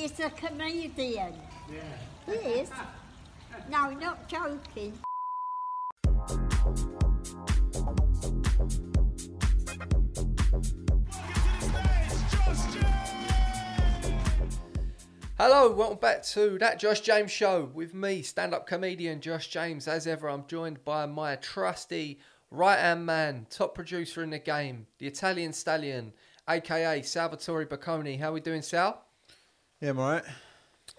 He's a comedian. Yeah. He is. No, not joking. Hello, welcome back to That Josh James Show with me, stand-up comedian Josh James. As ever, I'm joined by my trusty right-hand man, top producer in the game, the Italian Stallion, a.k.a. Salvatore Bacconi. How are we doing, Sal? Yeah, I'm all right.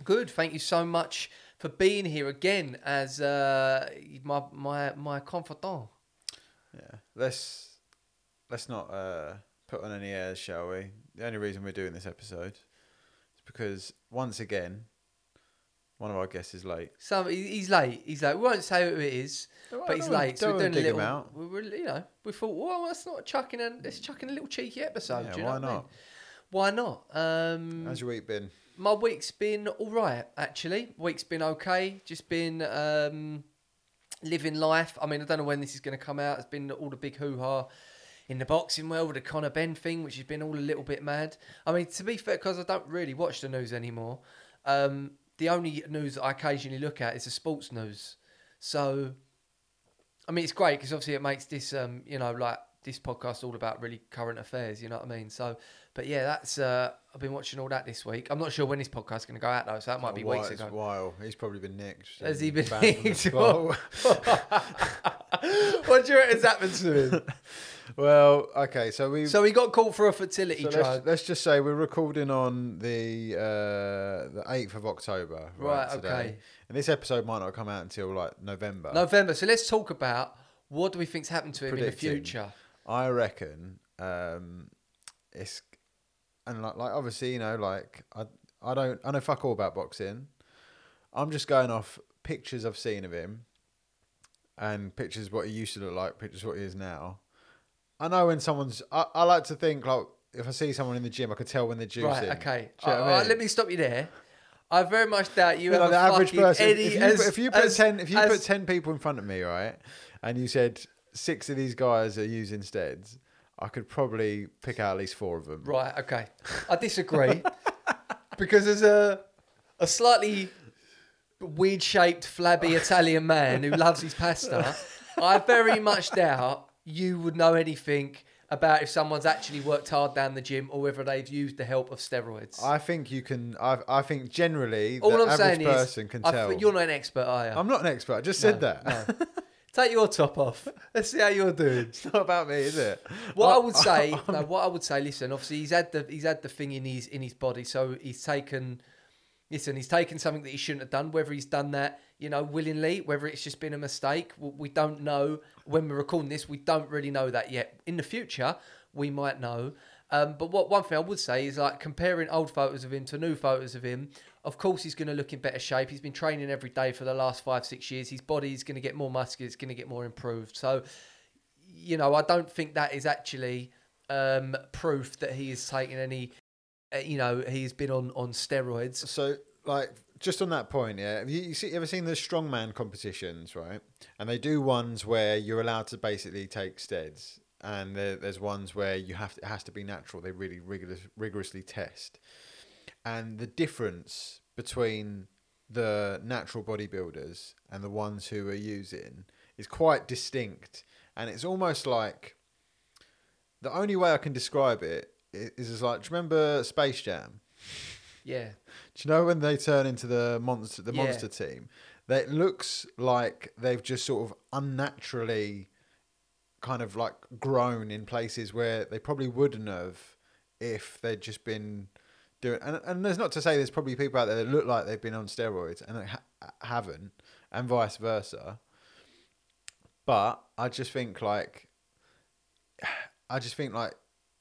Good. Thank you so much for being here again as my confidant. Yeah. Let's not put on any airs, shall we? The only reason we're doing this episode... because once again, one of our guests is late. He's late. We won't say who it is, but he's late. So we're doing a little. We thought, well, let's chuck in a little cheeky episode. Yeah, why not? How's your week been? My week's been all right, actually. Week's been okay. Just been living life. I mean, I don't know when this is going to come out. It's been all the big hoo ha. In the boxing world with the Conor Benn thing, which has been all a little bit mad. I mean, to be fair, because I don't really watch the news anymore, the only news that I occasionally look at is the sports news. So, I mean, it's great because obviously it makes this, this podcast all about really current affairs, you know what I mean? So, but yeah, that's, I've been watching all that this week. I'm not sure when this podcast is going to go out though, so that might be weeks ago. Wow, he's probably been nicked. Has he been nicked? What do you reckon's happened to him? Well, okay, so he got caught for a fertility drug. Let's just say we're recording on the 8th of October, right? Today. Okay. And this episode might not come out until like November. So let's talk about what do we think's happened to him in the future. I reckon it's and like obviously, you know, like I know fuck all about boxing. I'm just going off pictures I've seen of him and pictures what he used to look like, pictures what he is now. I know when someone's... I like to think, like, if I see someone in the gym, I could tell when they're juicing. Right, okay. Do you know what I mean? Let me stop you there. I very much doubt you have like a fucking person, Eddie. If you put 10 people in front of me, right, and you said 6 of these guys are using steads, I could probably pick out at least 4 of them. Right, okay. I disagree. Because there's a slightly weird-shaped, flabby Italian man who loves his pasta. I very much doubt... you would know anything about if someone's actually worked hard down the gym or whether they've used the help of steroids. I think you can... I think generally the average person can tell. You're not an expert, are you? I'm not an expert. I just said that. No. Take your top off. Let's see how you're doing. It's not about me, is it? What I would say, listen, obviously he's had the thing in his body, so he's taken something that he shouldn't have done, whether he's done that, you know, willingly, whether it's just been a mistake, we don't know. When we're recording this, we don't really know that yet. In the future, we might know. But one thing I would say is, like, comparing old photos of him to new photos of him, of course he's going to look in better shape. He's been training every day for the last 5-6 years. His body is going to get more muscular. It's going to get more improved. So, you know, I don't think that is actually proof that he is taking any... you know, he's been on steroids. So, like, just on that point, yeah, have you ever seen the strongman competitions, right? And they do ones where you're allowed to basically take steads, and there's ones where it has to be natural. They really rigorously test, and the difference between the natural bodybuilders and the ones who are using is quite distinct, and it's almost like the only way I can describe it. It's like, do you remember Space Jam? Yeah. Do you know when they turn into the monster team? That looks like they've just sort of unnaturally kind of like grown in places where they probably wouldn't have if they'd just been doing... And there's not to say there's probably people out there that look like they've been on steroids and haven't, and vice versa. But I just think like...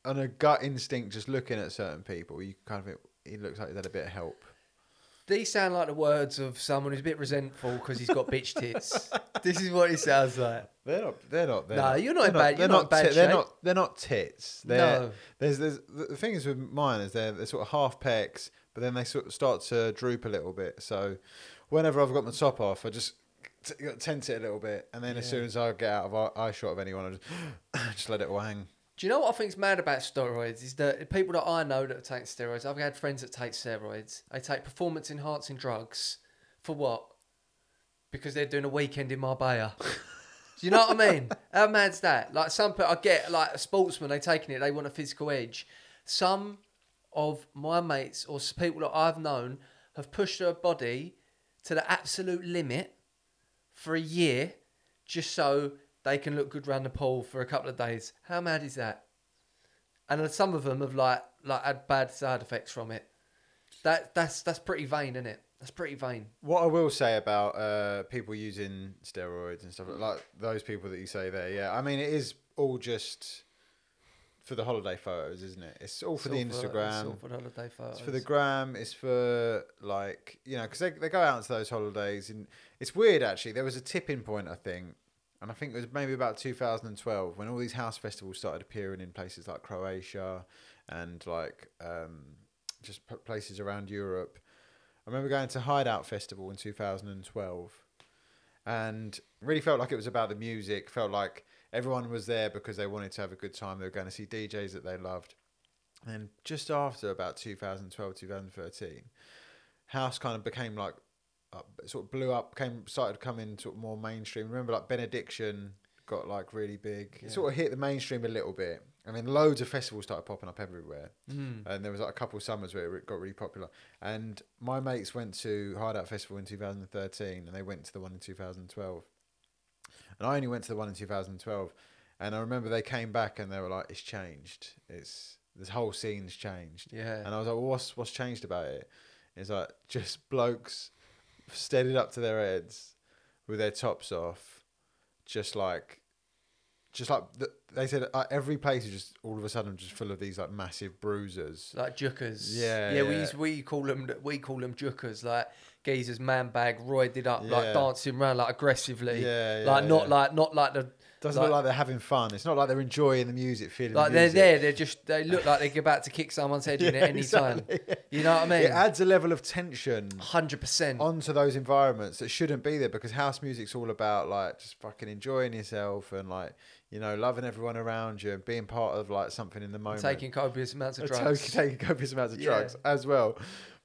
on a gut instinct, just looking at certain people, you kind of think, he looks like he's had a bit of help. These sound like the words of someone who's a bit resentful because he's got bitch tits. This is what he sounds like. They're not bad. They're not tits. No. There's the thing is with mine is they're sort of half pecs, but then they sort of start to droop a little bit. So whenever I've got my top off, I just tent it a little bit, and then as soon as I get out of eye shot of anyone, I just let it all hang. Do you know what I think's mad about steroids is that people that I know that are taking steroids, I've had friends that take steroids. They take performance enhancing drugs. For what? Because they're doing a weekend in Marbella. Do you know what I mean? How mad's that? Like some people, I get like a sportsman, they're taking it, they want a physical edge. Some of my mates or people that I've known have pushed their body to the absolute limit for a year just so they can look good round the pool for a couple of days. How mad is that? And some of them have like had bad side effects from it. That's pretty vain, isn't it? That's pretty vain. What I will say about people using steroids and stuff, like those people that you say there, yeah. I mean, it is all just for the holiday photos, isn't it? It's all for the Instagram. It's all for the holiday photos. It's for the gram. It's for, like, you know, because they go out to those holidays. And it's weird, actually. There was a tipping point, I think. And I think it was maybe about 2012 when all these house festivals started appearing in places like Croatia and, like, just places around Europe. I remember going to Hideout Festival in 2012 and really felt like it was about the music, felt like everyone was there because they wanted to have a good time. They were going to see DJs that they loved. And just after about 2012, 2013, house kind of became like, sort of blew up, started coming sort of more mainstream. Remember like Benediction got like really big. Yeah. It sort of hit the mainstream a little bit. I mean, loads of festivals started popping up everywhere. Mm. And there was like a couple of summers where it got really popular. And my mates went to Hideout Festival in 2013 and they went to the one in 2012. And I only went to the one in 2012. And I remember they came back and they were like, it's changed. This whole scene's changed. Yeah. And I was like, well, what's changed about it? It's like just blokes steadied up to their heads with their tops off, they said every place is just all of a sudden just full of these like massive bruisers, like jukers. Yeah. We call them jukers, like geezers, man bag, roided up, like dancing around like aggressively, Doesn't look like they're having fun. It's not like they're enjoying the music, feeling like the music. They're there. They look like they're about to kick someone's head in at any time. Yeah. You know what I mean? It adds a level of tension, 100%, onto those environments that shouldn't be there because house music's all about like just fucking enjoying yourself and like, you know, loving everyone around you and being part of like something in the moment. Taking copious amounts of drugs. Taking copious amounts of drugs as well.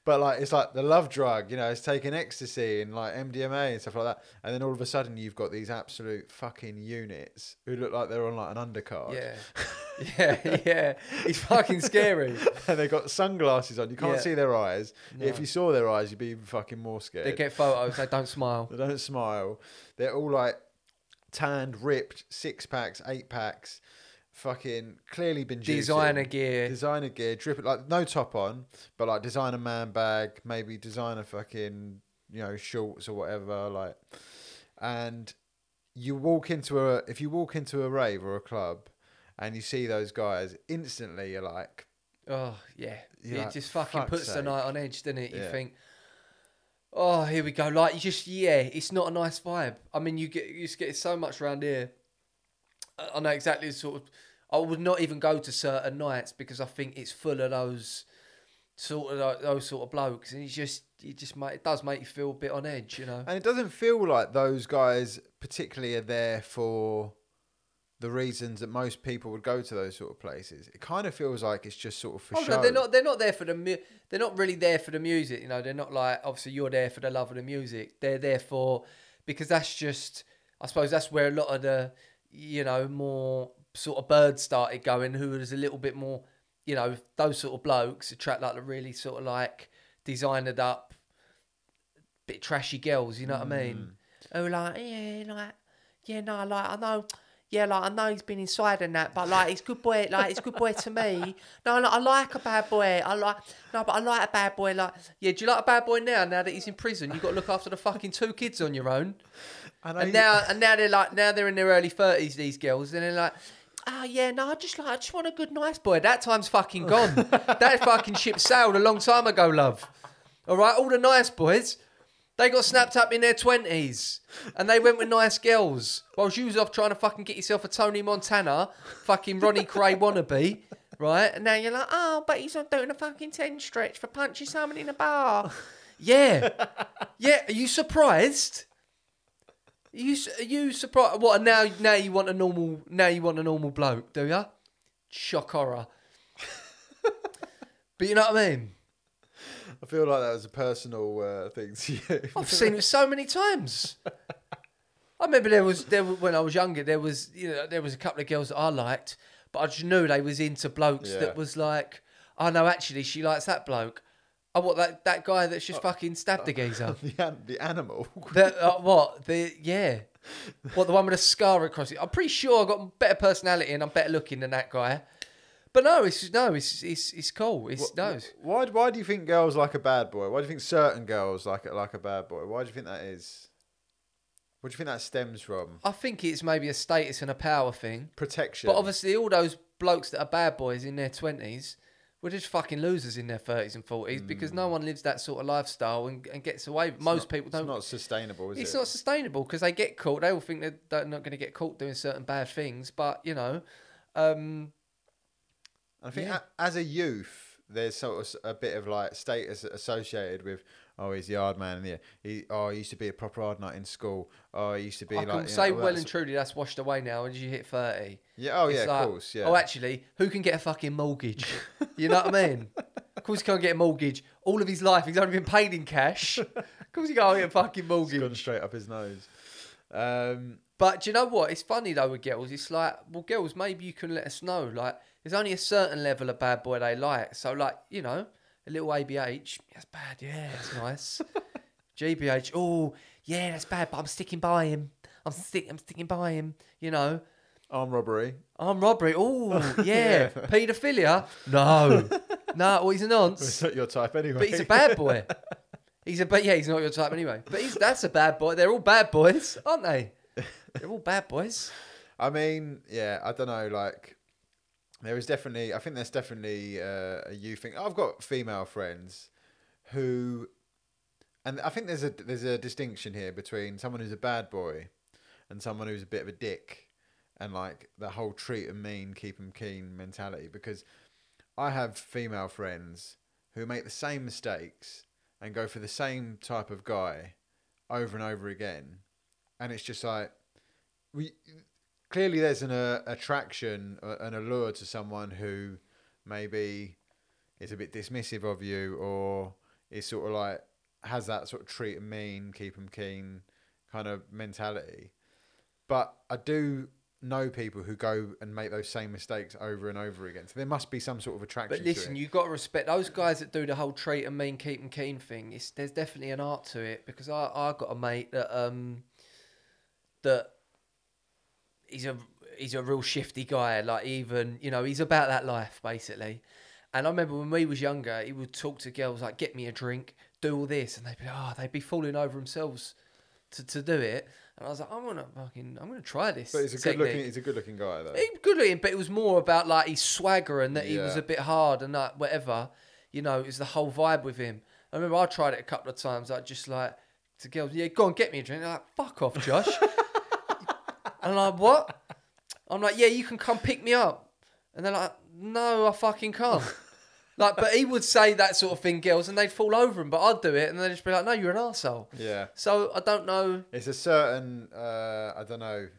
But like it's like the love drug, you know, it's taking ecstasy and like MDMA and stuff like that. And then all of a sudden you've got these absolute fucking units who look like they're on like an undercard. Yeah. It's fucking scary. And they've got sunglasses on. You can't see their eyes. No. If you saw their eyes, you'd be even fucking more scared. They get photos. They don't smile. They don't smile. They're all like tanned, ripped, 6-packs, 8-packs. Fucking clearly been juicing. Designer gear, drip it, like no top on, but like designer man bag, maybe designer fucking, you know, shorts or whatever. Like, and you walk into a rave or a club, and you see those guys instantly, you're like, oh yeah, it just fucking puts the night on edge, doesn't it? You think, oh here we go, like you just it's not a nice vibe. I mean, you just get so much around here. I know exactly the sort of... I would not even go to certain nights because I think it's full of those sort of blokes, and it does make you feel a bit on edge, you know. And it doesn't feel like those guys particularly are there for the reasons that most people would go to those sort of places. It kind of feels like it's just sort of for show. No, they're not there for they're not really there for the music, you know. They're not like, obviously you're there for the love of the music. They're there for, because that's just, I suppose that's where a lot of the, you know, more sort of birds started going, who was a little bit more, you know, those sort of blokes attract like the really sort of like designered up, bit trashy girls, you know what I mean? Who were I know he's been inside and that, but like he's good boy to me. No, I like a bad boy. I like a bad boy. Like, yeah, do you like a bad boy now that he's in prison? You've got to look after the fucking 2 kids on your own. And now they're like, now they're in their early 30s, these girls, and they're like, oh yeah, no, I just want a good nice boy. That time's fucking gone. That fucking ship sailed a long time ago, love. All right, all the nice boys, they got snapped up in their 20s and they went with nice girls. Whilst you was off trying to fucking get yourself a Tony Montana, fucking Ronnie Kray wannabe, right? And now you're like, oh, but he's not doing a fucking 10 stretch for punching someone in a bar. Yeah. Yeah, are you surprised? Are you surprised? What, now you want a normal bloke, do you? shock horror. But you know what I mean? I feel like that was a personal thing to you. I've seen it so many times. I remember when I was younger, there was a couple of girls that I liked, but I just knew they was into blokes that was like, oh no, actually she likes that bloke. Oh, what, that guy that's just fucking stabbed the geezer? The animal. The one with a scar across it. I'm pretty sure I've got better personality and I'm better looking than that guy. But it's cool. Why do you think girls like a bad boy? Why do you think certain girls like a bad boy? Why do you think that is? What do you think that stems from? I think it's maybe a status and a power thing. Protection. But obviously all those blokes that are bad boys in their 20s were just fucking losers in their 30s and 40s because no one lives that sort of lifestyle and gets away. Most people don't. It's not sustainable, is it? It's not sustainable because they get caught. They all think they're not going to get caught doing certain bad things. But, you know... I think as a youth, there's sort of a bit of like status associated with, oh, he's the yard man. And he used to be a proper hard nut in school. Oh, he used to be I can say well and truly that's washed away now as you hit 30. Yeah, oh, it's of course. Yeah. Oh, actually, who can get a fucking mortgage? You know what I mean? Of course he can't get a mortgage. All of his life, he's only been paid in cash. Of course he can't get a fucking mortgage. It's gone straight up his nose. But do you know what? It's funny though with girls. It's like, well, girls, maybe you can let us know. Like, there's only a certain level of bad boy they like. So, like, you know, a little ABH, that's bad, yeah, that's nice. GBH, oh, yeah, that's bad, but I'm sticking by him. I'm sticking by him, you know. Armed robbery, oh, yeah. Paedophilia? No. No, well, he's a nonce. Well, he's not your type anyway. But he's a bad boy. He's not your type anyway. But that's a bad boy. They're all bad boys, aren't they? They're all bad boys. I mean, yeah, I don't know, like... I think there's definitely a you thing. I've got female friends who, and I think there's a distinction here between someone who's a bad boy and someone who's a bit of a dick and like the whole treat them mean, keep them keen mentality, because I have female friends who make the same mistakes and go for the same type of guy over and over again. And it's just like, clearly, there's an attraction, an allure to someone who maybe is a bit dismissive of you, or is sort of like has that sort of treat 'em mean, keep 'em keen kind of mentality. But I do know people who go and make those same mistakes over and over again. So there must be some sort of attraction. But listen, you've got to respect those guys that do the whole treat 'em mean, keep 'em keen thing. There's definitely an art to it, because I got a mate that He's a real shifty guy. Like, even, you know, he's about that life basically. And I remember when we was younger, he would talk to girls like, "Get me a drink, do all this," and they'd be falling over themselves to do it. And I was like, I'm gonna try this. But he's a good looking guy though. He's good looking, but it was more about like his swagger and that he was a bit hard and that whatever. You know, it was the whole vibe with him. I remember I tried it a couple of times, like just like to girls, "Yeah, go on, get me a drink." They're like, "Fuck off, Josh." And I'm like, "What?" I'm like, "Yeah, you can come pick me up." And they're like, "No, I fucking can't." Like, but he would say that sort of thing, girls, and they'd fall over him, but I'd do it, and they'd just be like, "No, you're an arsehole." Yeah. So I don't know. It's a certain,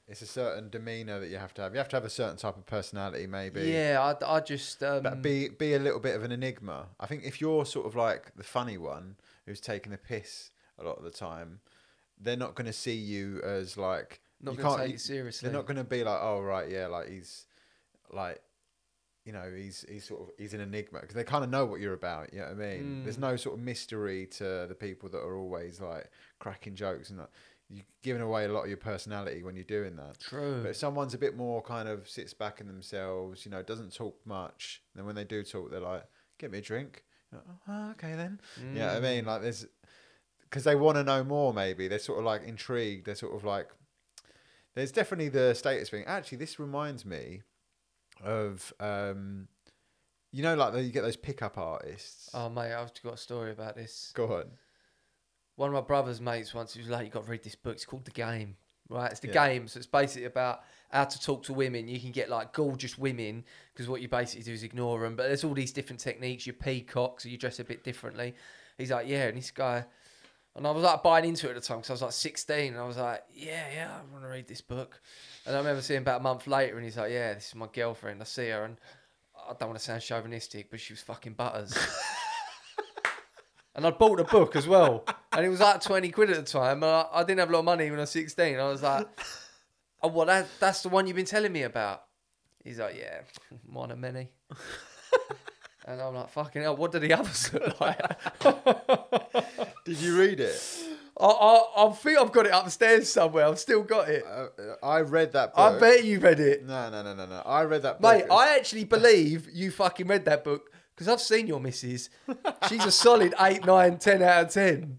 it's a certain demeanour that you have to have. You have to have a certain type of personality, maybe. Yeah, I just... but be a little bit of an enigma. I think if you're sort of like the funny one who's taking the piss a lot of the time, they're not going to see you as like... Not going to take it seriously. They're not going to be like, "Oh right, yeah, like he's like, you know, he's an enigma," because they kind of know what you're about. You know what I mean? There's no sort of mystery to the people that are always like cracking jokes and that. You're giving away a lot of your personality when you're doing that. True. But if someone's a bit more kind of sits back in themselves, you know, doesn't talk much, then when they do talk, they're like, "Get me a drink." You're like, "Oh, okay then." You know what I mean? Like there's, because they want to know more. Maybe they're sort of like intrigued. They're sort of like. There's definitely the status thing. Actually, this reminds me of, you know, like you get those pickup artists. Oh, mate, I've got a story about this. Go on. One of my brother's mates once, he was like, "You've got to read this book. It's called The Game." Right? It's The Game. So it's basically about how to talk to women. You can get like gorgeous women because what you basically do is ignore them. But there's all these different techniques. You peacock, so you dress a bit differently. He's like, "Yeah," and this guy... And I was like buying into it at the time because I was like 16 and I was like, yeah, I want to read this book. And I remember seeing about a month later and he's like, "Yeah, this is my girlfriend. I see her and I don't want to sound chauvinistic, but she was fucking butters. And I'd bought a book as well. And it was like 20 quid at the time. And I didn't have a lot of money when I was 16. I was like, oh, well, that's the one you've been telling me about. He's like, yeah, one of many. And I'm like, fucking hell, what did the others look like? Did you read it? I think I've got it upstairs somewhere. I've still got it. I read that book. I bet you read it. No. I read that book. Mate, I actually believe you fucking read that book. Because I've seen your missus. She's a solid 8, 9, 10 out of 10.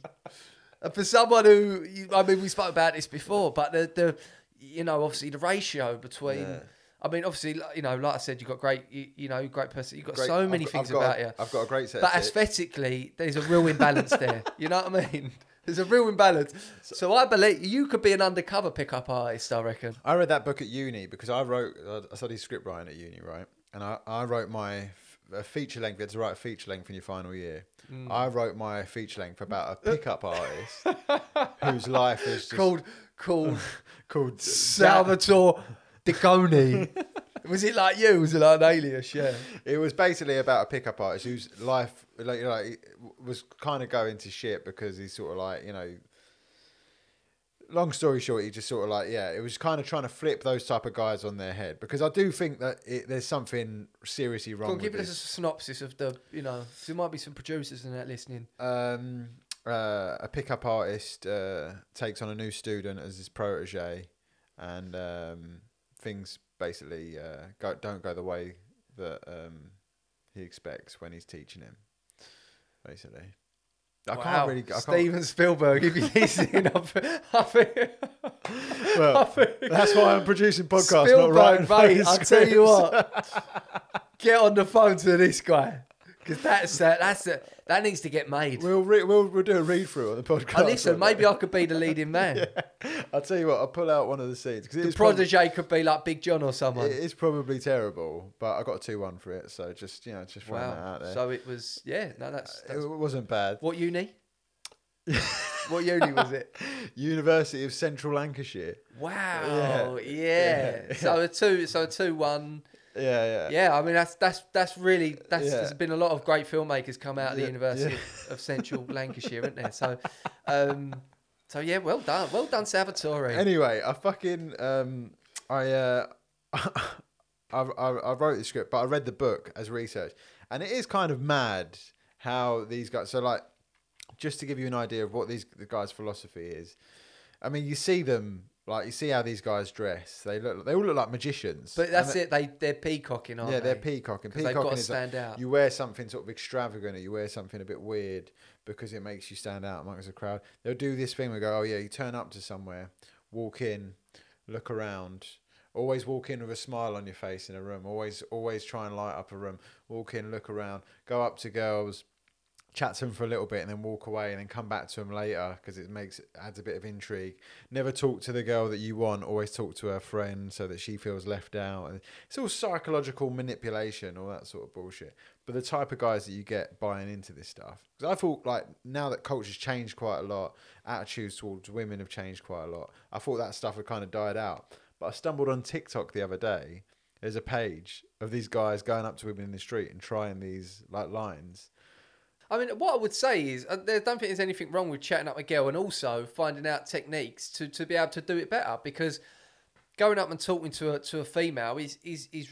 And for someone who... I mean, we spoke about this before, but the you know, obviously the ratio between... Yeah. I mean, obviously, you know, like I said, you've got great, you know, great person. You've got so many things about you. I've got a great set of tips. But aesthetically, there's a real imbalance there. You know what I mean? There's a real imbalance. So I believe you could be an undercover pickup artist, I reckon. I read that book at uni because I studied script writing at uni, right? And I wrote my... A feature length, you had to write a feature length in your final year. Mm. I wrote my feature length about a pickup artist whose life was just... Called Salvatore Bacconi. Was it like you? Was it like an alias? Yeah. It was basically about a pickup artist whose life was kind of going to shit because he's sort of like, you know... Long story short, he just sort of like, yeah, it was kind of trying to flip those type of guys on their head because I do think that there's something seriously wrong with this. Give us a synopsis of the, you know, there might be some producers in that listening. A pickup artist takes on a new student as his protege and things basically don't go the way that he expects when he's teaching him, basically. I can't really. Steven Spielberg, if you're listening, I think that's why I'm producing podcasts. Spielberg, not writing, mate. I'll tell you what. Get on the phone to this guy because that needs to get made. We'll do a read through on the podcast. And listen, maybe I could be the leading man. Yeah. I'll tell you what. I'll pull out one of the scenes. The protege could be like Big John or someone. It is probably terrible, but I got a 2-1 for it. So just throwing that out there. So it was it wasn't bad. What uni? What uni was it? University of Central Lancashire. Wow. Yeah. So a 2-1. Yeah. I mean, that's really There's been a lot of great filmmakers come out of the University of Central Lancashire, isn't there? So, so well done, Salvatore. Anyway, I fucking I wrote the script, but I read the book as research, and it is kind of mad how these guys. So, like, just to give you an idea of what the guys' philosophy is, I mean, you see them. Like, you see how these guys dress. They all look like magicians. But that's it. They're peacocking, aren't they? Yeah, they're peacocking. Because they've got to stand out. You wear something sort of extravagant or you wear something a bit weird because it makes you stand out amongst the crowd. They'll do this thing where they go, oh, yeah, you turn up to somewhere, walk in, look around. Always walk in with a smile on your face in a room. Always try and light up a room. Walk in, look around, go up to girls, chat to them for a little bit and then walk away and then come back to them later because it adds a bit of intrigue. Never talk to the girl that you want, always talk to her friend so that she feels left out. And it's all psychological manipulation, all that sort of bullshit. But the type of guys that you get buying into this stuff. Because I thought, like, now that culture's changed quite a lot, attitudes towards women have changed quite a lot. I thought that stuff had kind of died out. But I stumbled on TikTok the other day. There's a page of these guys going up to women in the street and trying these, like, lines. I mean, what I would say is, I don't think there's anything wrong with chatting up a girl and also finding out techniques to be able to do it better. Because going up and talking to a female is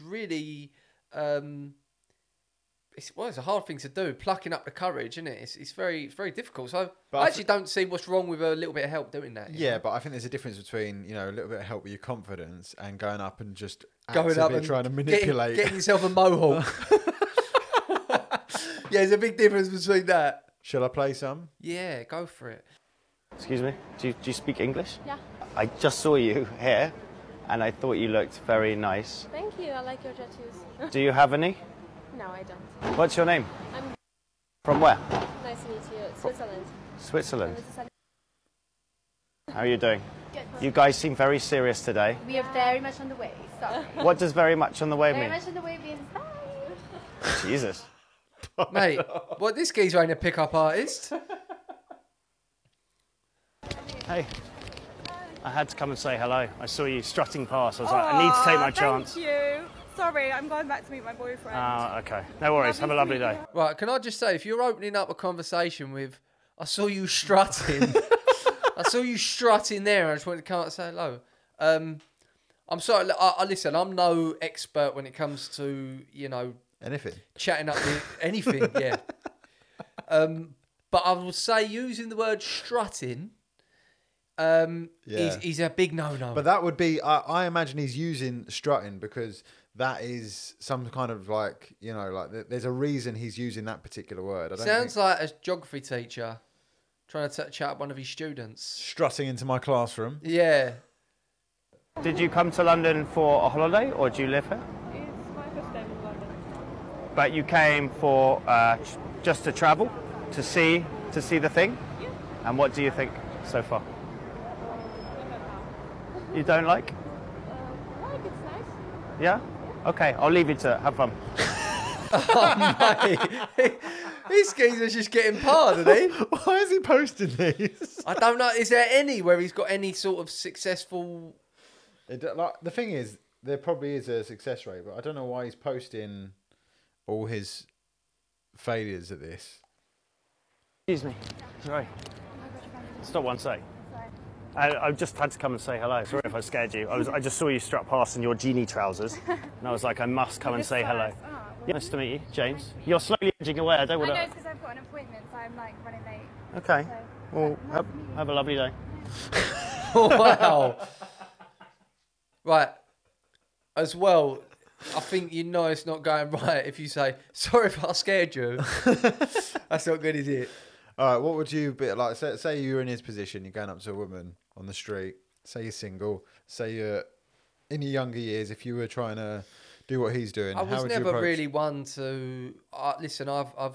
really, it's a hard thing to do. Plucking up the courage, isn't it? It's very difficult. So I don't see what's wrong with a little bit of help doing that. Yeah, but I think there's a difference between, you know, a little bit of help with your confidence and going up and just actively trying to manipulate. Getting yourself a mohawk. Yeah, there's a big difference between that. Shall I play some? Yeah, go for it. Excuse me, do you speak English? Yeah. I just saw you here, and I thought you looked very nice. Thank you, I like your tattoos. Do you have any? No, I don't. What's your name? I'm... From where? Nice to meet you, Switzerland. Switzerland? How are you doing? Good. You guys seem very serious today. We are very much on the way, so... What does very much on the way mean? Very much on the way means bye! Jesus. Mate, what, this geezer ain't a pickup artist. Hey, I had to come and say hello. I saw you strutting past. I was like, I need to take my chance. Thank you. Sorry, I'm going back to meet my boyfriend. Ah, okay. No worries. Have a lovely day. Right, can I just say, if you're opening up a conversation with, I saw you strutting. I saw you strutting there. I just wanted to come out and say hello. I'm sorry. Listen, I'm no expert when it comes to, you know... Anything. Chatting up with anything, yeah. But I would say using the word strutting... He's a big no-no. But that would be, I imagine he's using strutting because that is some kind of like, you know, like there's a reason he's using that particular word. Sounds like a geography teacher trying to chat up one of his students. Strutting into my classroom. Yeah. Did you come to London for a holiday or do you live here? It's my first time in London. But you came for just to travel, to see the thing? Yeah. And what do you think so far? You don't like? I like it's nice. Yeah? Okay, I'll leave you to it. Have fun. Oh, mate. These geezer's just getting hard, are they? Why is he posting these? I don't know. Is there any where he's got any sort of successful... the thing is, there probably is a success rate, but I don't know why he's posting all his failures at this. Excuse me. Sorry. Stop one sec. I just had to come and say hello. Sorry if I scared you. I just saw you strut past in your genie trousers, and I was like, I must come and say hello. Oh, well, yeah, nice to meet you, James. You're slowly edging away. I know it's because I've got an appointment, so I'm like running late. Okay. So, well, nice have a lovely day. Wow. Right. As well, I think you know it's not going right if you say, sorry if I scared you. That's not good, is it? All right. What would you be like? Say you're in his position. You're going up to a woman on the street. Say you're single. Say you're in your younger years. If you were trying to do what he's doing, Listen, I've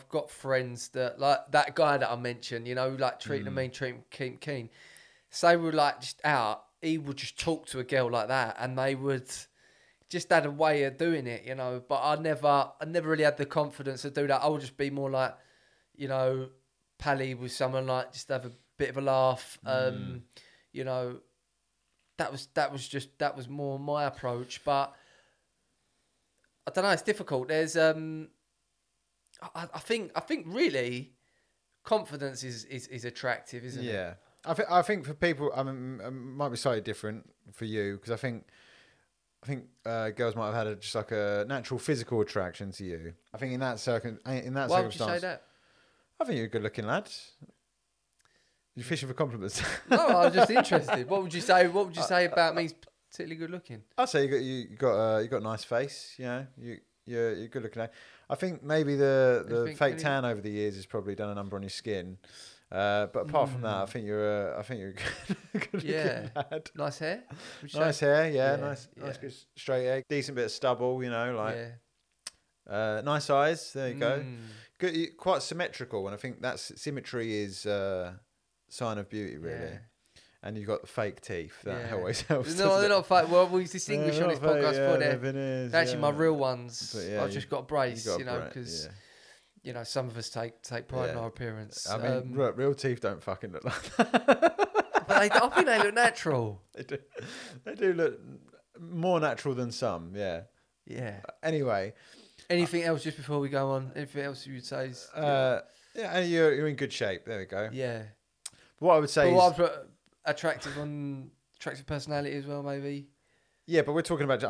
got friends that like that guy that I mentioned. You know, like treating him mean, treating him keen. Say we were like just out. He would just talk to a girl like that, and they would just had a way of doing it. You know, but I never really had the confidence to do that. I would just be more like, you know, pally with someone, like just have a bit of a laugh. You know, that was more my approach, but I don't know, it's difficult. There's I think really confidence is attractive, isn't it? Yeah. I think for people, I mean, it might be slightly different for you, because I think girls might have had just like a natural physical attraction to you. I think in that circumstance. Why would you say that? I think you're a good-looking lad. You're fishing for compliments. No, I was just interested. What would you say about me? Particularly good-looking. I'd say you got a nice face. You know, you're a good-looking lad. I think maybe the fake tan over the years has probably done a number on your skin. But apart from that, I think you're a good-looking lad. Nice hair. Nice, good straight hair. Decent bit of stubble. You know, like. Yeah. Nice eyes. There you go. Good, quite symmetrical, and I think that symmetry is a sign of beauty, really. Yeah. And you've got the fake teeth. That always helps. No, they're not fake. Well, we distinguish on this podcast for them. They're actually my real ones. Yeah, I've just got a brace, because you know some of us take pride in our appearance. I mean, real teeth don't fucking look like that. But I think they look natural. They do look more natural than some. Yeah. Yeah. Anyway. Anything else just before we go on? Anything else you would say? Is, and you're in good shape. There we go. Yeah. But what I would say is attractive personality as well, maybe. Yeah, but I'm talking about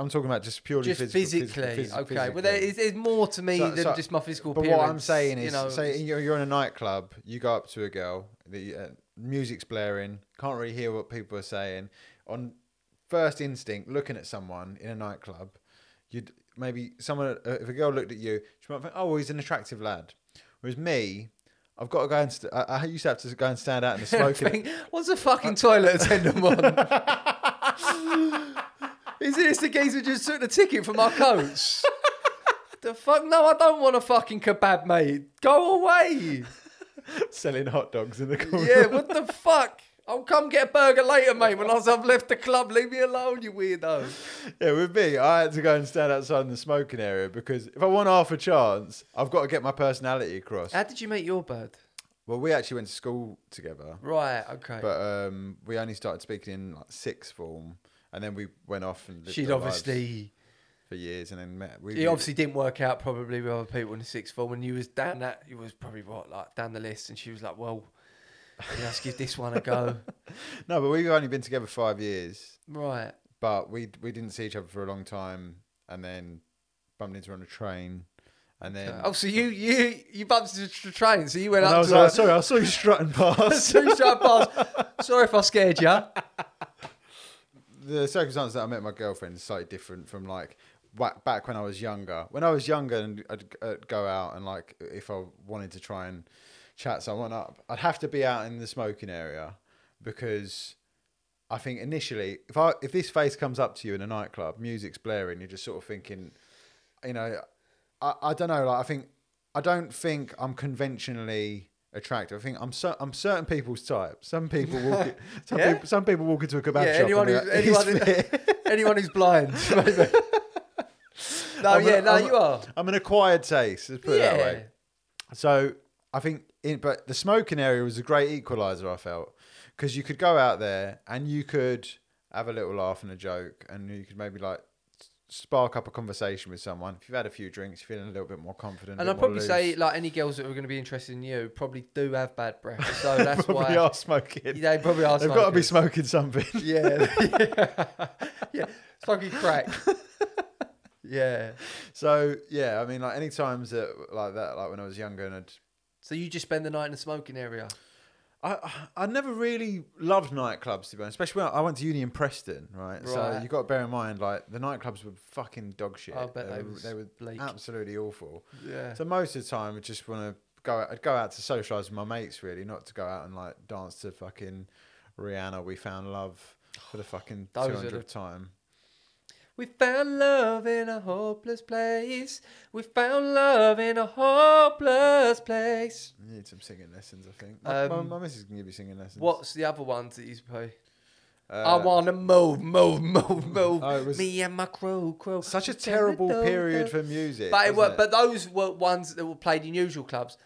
just purely physically. Okay. Well, there's more to me than just my physical appearance. But what I'm saying is, say you're in a nightclub, you go up to a girl, the music's blaring, can't really hear what people are saying. On first instinct, looking at someone in a nightclub, maybe someone, if a girl looked at you, she might think, oh, well, he's an attractive lad. Whereas me, I've got to go and I used to have to go and stand out in the smoking. What's a fucking toilet attendant on? Is this the geezer who just took the ticket from our coach? The fuck? No, I don't want a fucking kebab, mate. Go away. Selling hot dogs in the corner. Yeah, what the fuck? I'll come get a burger later, mate. When I've left the club, leave me alone, you weirdo. Yeah, with me, I had to go and stand outside in the smoking area because if I want half a chance, I've got to get my personality across. How did you meet your bird? Well, we actually went to school together. Right, okay. But we only started speaking in like sixth form, and then we went off and lived. She'd obviously for years, and then met. It obviously didn't work out probably with other people in the sixth form. And you was down that, you was probably right, like down the list, and she was like, "Well, let's give this one a go." No, but we've only been together 5 years, right? But we didn't see each other for a long time, and then bumped into her on a train, and then so you bumped into the train, so you went up. I was to like, her. "Sorry, I saw you strutting past. Sorry if I scared you." The circumstance that I met my girlfriend is slightly different from like back when I was younger. When I was younger, and I'd go out and like if I wanted to try and chat someone up, I'd have to be out in the smoking area, because I think initially if this face comes up to you in a nightclub, music's blaring, you're just sort of thinking, you know, I don't know. Like I don't think I'm conventionally attractive. I think I'm certain people's type. Some people walk. Some people walk into a kebab shop. Anyone who's blind. Maybe. You are. I'm an acquired taste. Let's put it that way. So I think, but the smoking area was a great equalizer. I felt, because you could go out there and you could have a little laugh and a joke, and you could maybe like spark up a conversation with someone. If you've had a few drinks, you're feeling a little bit more confident. And I'd probably say, like, any girls that are going to be interested in you probably do have bad breath. So that's why they are smoking. They probably are. They've got to be smoking something. Yeah. It's fucking crack. Yeah. So yeah, I mean, like any times that, like when I was younger, and I'd... So you just spend the night in the smoking area. I never really loved nightclubs, to be honest, especially when I went to uni in Preston, right? So you've got to bear in mind, like, the nightclubs were fucking dog shit. I bet they were bleak. Absolutely awful. Yeah. So most of the time, I just want to go out to socialise with my mates, really, not to go out and, like, dance to fucking Rihanna, "We Found Love" for the fucking 200th time. We found love in a hopeless place. We found love in a hopeless place. You need some singing lessons, I think. My missus can give you singing lessons. What's the other ones that you play? I want to move. Me and my crow. Such a terrible period for music. But those were ones that were played in usual clubs.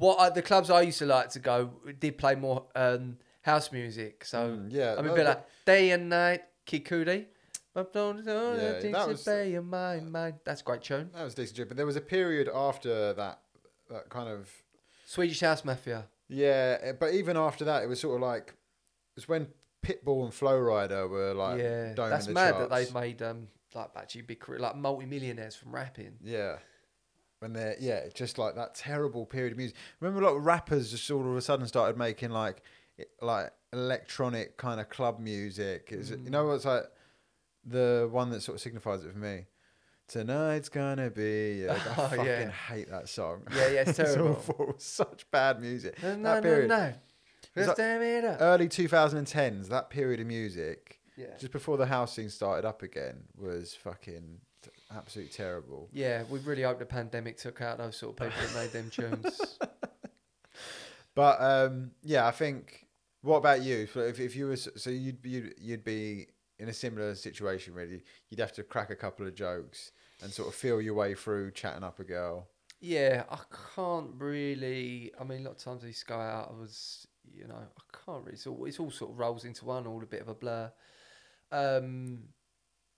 The clubs I used to like to go did play more house music. So I mean, a bit like Day and Night, Kid Cudi. That's a great tune. That was decent, but there was a period after that kind of Swedish House Mafia. Yeah, but even after that, it was sort of like it was when Pitbull and Flo Rida were like, that's mad charts. That they've made like actually big career, like multi-millionaires from rapping. Yeah, when they're just like that terrible period of music. Remember, a lot of rappers just all of a sudden started making like electronic kind of club music. You know what's like. The one that sort of signifies it for me. Tonight's gonna be... I fucking hate that song. Yeah, it's terrible. It's awful. Such bad music. No. Just damn it up. Early 2010s, that period of music, just before the house scene started up again, was fucking absolutely terrible. Yeah, we really hope the pandemic took out those sort of people that made them tunes. But, I think... What about you? If you were... So you'd be... in a similar situation, really, you'd have to crack a couple of jokes and sort of feel your way through chatting up a girl. Yeah, I can't really... I mean, a lot of times I used to go out, I was, you know, I can't really... It's all sort of rolls into one, all a bit of a blur.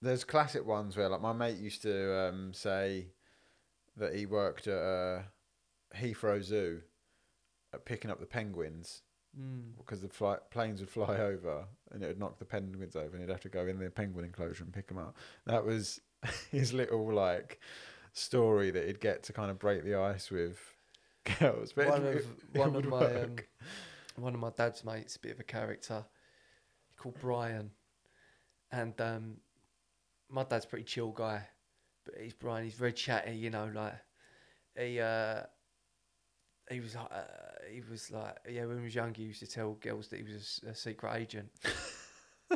There's classic ones where, like, my mate used to say that he worked at Heathrow Zoo at picking up the penguins. Because the planes would fly over and it would knock the penguins over and he'd have to go in the penguin enclosure and pick them up. That was his little like story that he'd get to kind of break the ice with girls. But one of my dad's mates, a bit of a character, he called Brian, and my dad's a pretty chill guy, but he's Brian, he's very chatty, you know, like he was like, when he was younger, he used to tell girls that he was a secret agent.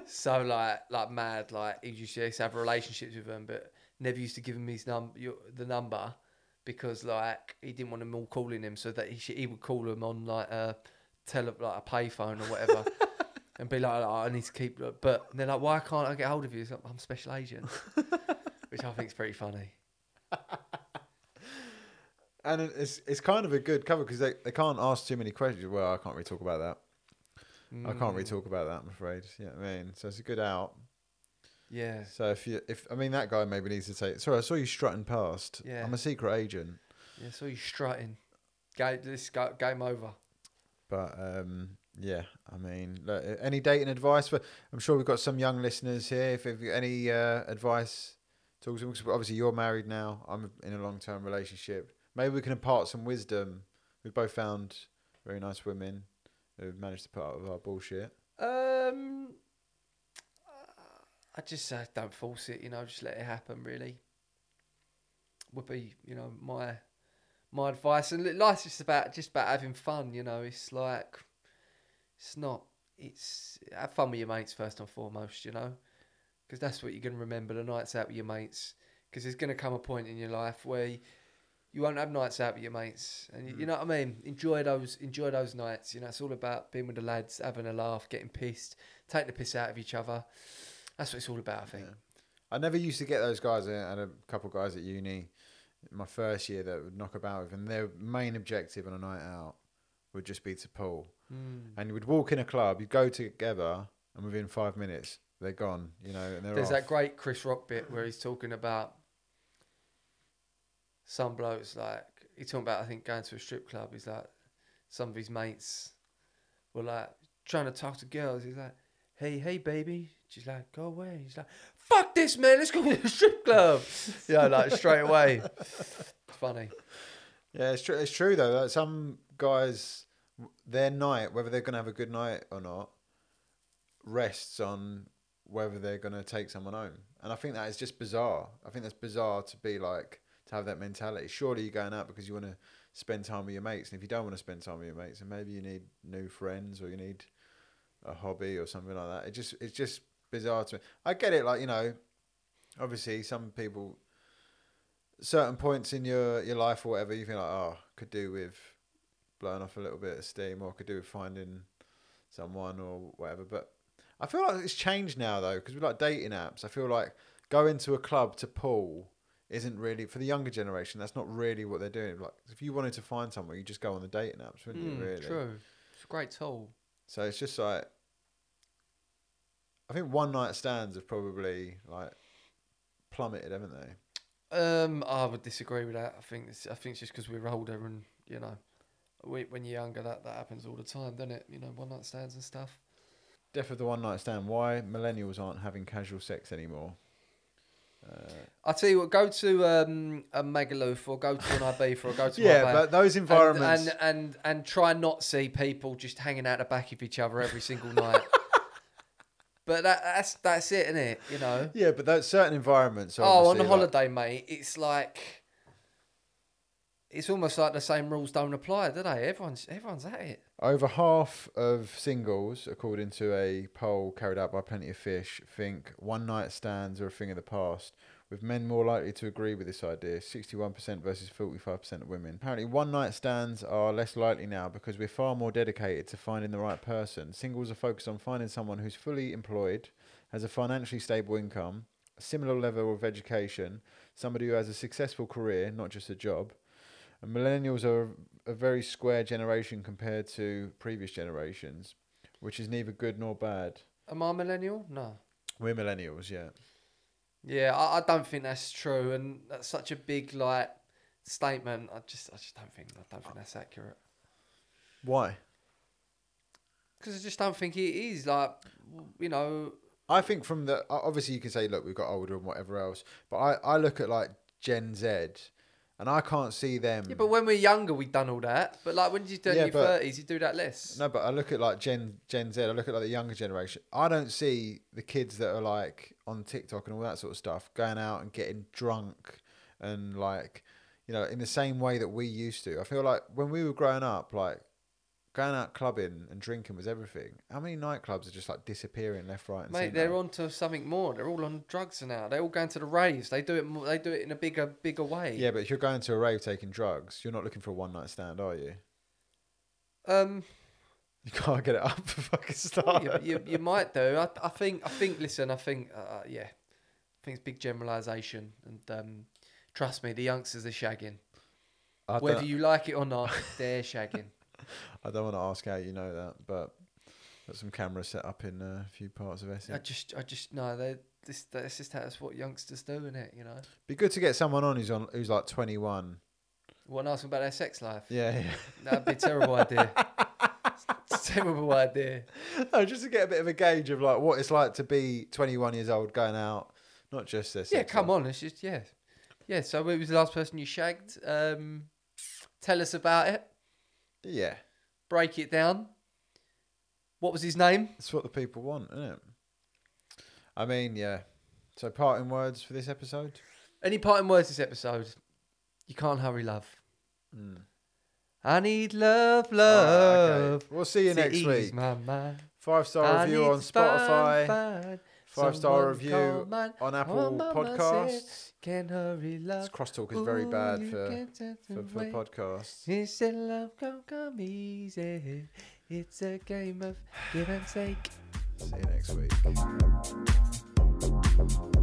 So like mad, like he used to have relationships with them, but never used to give him his the number because like he didn't want them all calling him, so that he would call them on like a payphone or whatever, and be like, oh, I need to keep. But they're like, why can't I get hold of you? He's like, I'm a special agent, which I think is pretty funny. And it's kind of a good cover because they can't ask too many questions. Well, I can't really talk about that. I'm afraid. Yeah, you know what I mean, so it's a good out. Yeah. So if that guy maybe needs to say, sorry, I saw you strutting past. Yeah. I'm a secret agent. Yeah, I saw you strutting. Game over. But yeah, I mean, look, any dating advice? For I'm sure we've got some young listeners here. If you've got any advice, talk to them. Obviously, you're married now. I'm in a long-term relationship. Maybe we can impart some wisdom. We've both found very nice women who've managed to put up with our bullshit. I just say don't force it. You know, just let it happen. Really, would be my advice. And life's just about having fun. You know, it's like. It's not. It's have fun with your mates first and foremost, you know, because that's what you're going to remember, the nights out with your mates. Because there's going to come a point in your life where you won't have nights out with your mates, and you know what I mean. Enjoy those nights. You know, it's all about being with the lads, having a laugh, getting pissed, taking the piss out of each other. That's what it's all about, I think. Yeah. I never used to get those guys. I had a couple of guys at uni in my first year that would knock about with, and their main objective on a night out would just be to pull. And you would walk in a club, you'd go together, and within 5 minutes, they're gone, you know, and there's off. That great Chris Rock bit where he's talking about some blokes, like, he's talking about, I think, going to a strip club. He's like, some of his mates were like, trying to talk to girls. He's like, hey, baby. She's like, go away. He's like, fuck this, man, let's go to a strip club. Yeah, like, straight away. It's funny. Yeah, it's true, though. Like, some guys... their night, whether they're going to have a good night or not, rests on whether they're going to take someone home. And I think that is just bizarre. I think that's bizarre to be like, to have that mentality. Surely you're going out because you want to spend time with your mates. And if you don't want to spend time with your mates, then maybe you need new friends or you need a hobby or something like that. It's just bizarre to me. I get it. Like, you know, obviously some people, certain points in your life or whatever, you feel like, oh, could do with blowing off a little bit of steam, or could do with finding someone or whatever. But I feel like it's changed now, though, because we like dating apps. I feel like going to a club to pool isn't really, for the younger generation, that's not really what they're doing. Like, if you wanted to find someone, you just go on the dating apps, wouldn't you, really? True. It's a great tool. So it's just like, I think one night stands have probably like plummeted, haven't they? I would disagree with that. I think it's just because we're older and, you know, when you're younger, that happens all the time, doesn't it? You know, one night stands and stuff. Death of the one night stand. Why millennials aren't having casual sex anymore? I'll tell you what, go to a Magaluf or go to an Ibiza or go to yeah, but those environments and try and not see people just hanging out the back of each other every single night. But that's it, isn't it? You know. Yeah, but those certain environments. Oh, on a holiday, like, mate, it's like. It's almost like the same rules don't apply, do they? Everyone's at it. Over half of singles, according to a poll carried out by Plenty of Fish, think one night stands are a thing of the past, with men more likely to agree with this idea, 61% versus 45% of women. Apparently, one night stands are less likely now because we're far more dedicated to finding the right person. Singles are focused on finding someone who's fully employed, has a financially stable income, a similar level of education, somebody who has a successful career, not just a job. And millennials are a very square generation compared to previous generations, which is neither good nor bad. Am I a millennial? No. We're millennials, yeah. Yeah, I don't think that's true, and that's such a big like statement. I just don't think that's accurate. Why? Because I just don't think it is. Like, you know. I think from the obviously you can say, look, we've got older and whatever else, but I look at like Gen Z. And I can't see them. Yeah, but when we're younger, we've done all that. But like when you turn your 30s, you do that less. No, but I look at like Gen Z. I look at like the younger generation. I don't see the kids that are like on TikTok and all that sort of stuff going out and getting drunk and like, you know, in the same way that we used to. I feel like when we were growing up, like going out clubbing and drinking was everything. How many nightclubs are just like disappearing left, right, and center? Mate, they're onto something more. They're all on drugs now. They're all going to the raves. They do it in a bigger way. Yeah, but if you're going to a rave taking drugs, you're not looking for a one night stand, are you? You can't get it up for fucking start. You might do. I think. Listen, I think it's big generalisation, and trust me, the youngsters are shagging. Whether you like it or not, they're shagging. I don't want to ask how you know that, but got some cameras set up in a few parts of Essex. I just no, that's just what youngsters do, isn't it? You know. Be good to get someone on who's like 21. Want to ask them about their sex life? Yeah. That'd be a terrible idea. It's a terrible idea. No, just to get a bit of a gauge of like what it's like to be 21 years old going out, not just this. Yeah, come on, it's just yeah. So who was the last person you shagged? Tell us about it. Yeah. Break it down. What was his name? That's what the people want, isn't it? I mean, yeah. So parting words for this episode? Any parting words this episode? You can't hurry love. Mm. I need love. Oh, okay. We'll see you next week. 5-star review on Spotify. 5-star review on Apple Podcasts. Can't hurry love. This crosstalk is very bad for podcasts. It's a love can't come easy. It's a game of give and take. See you next week.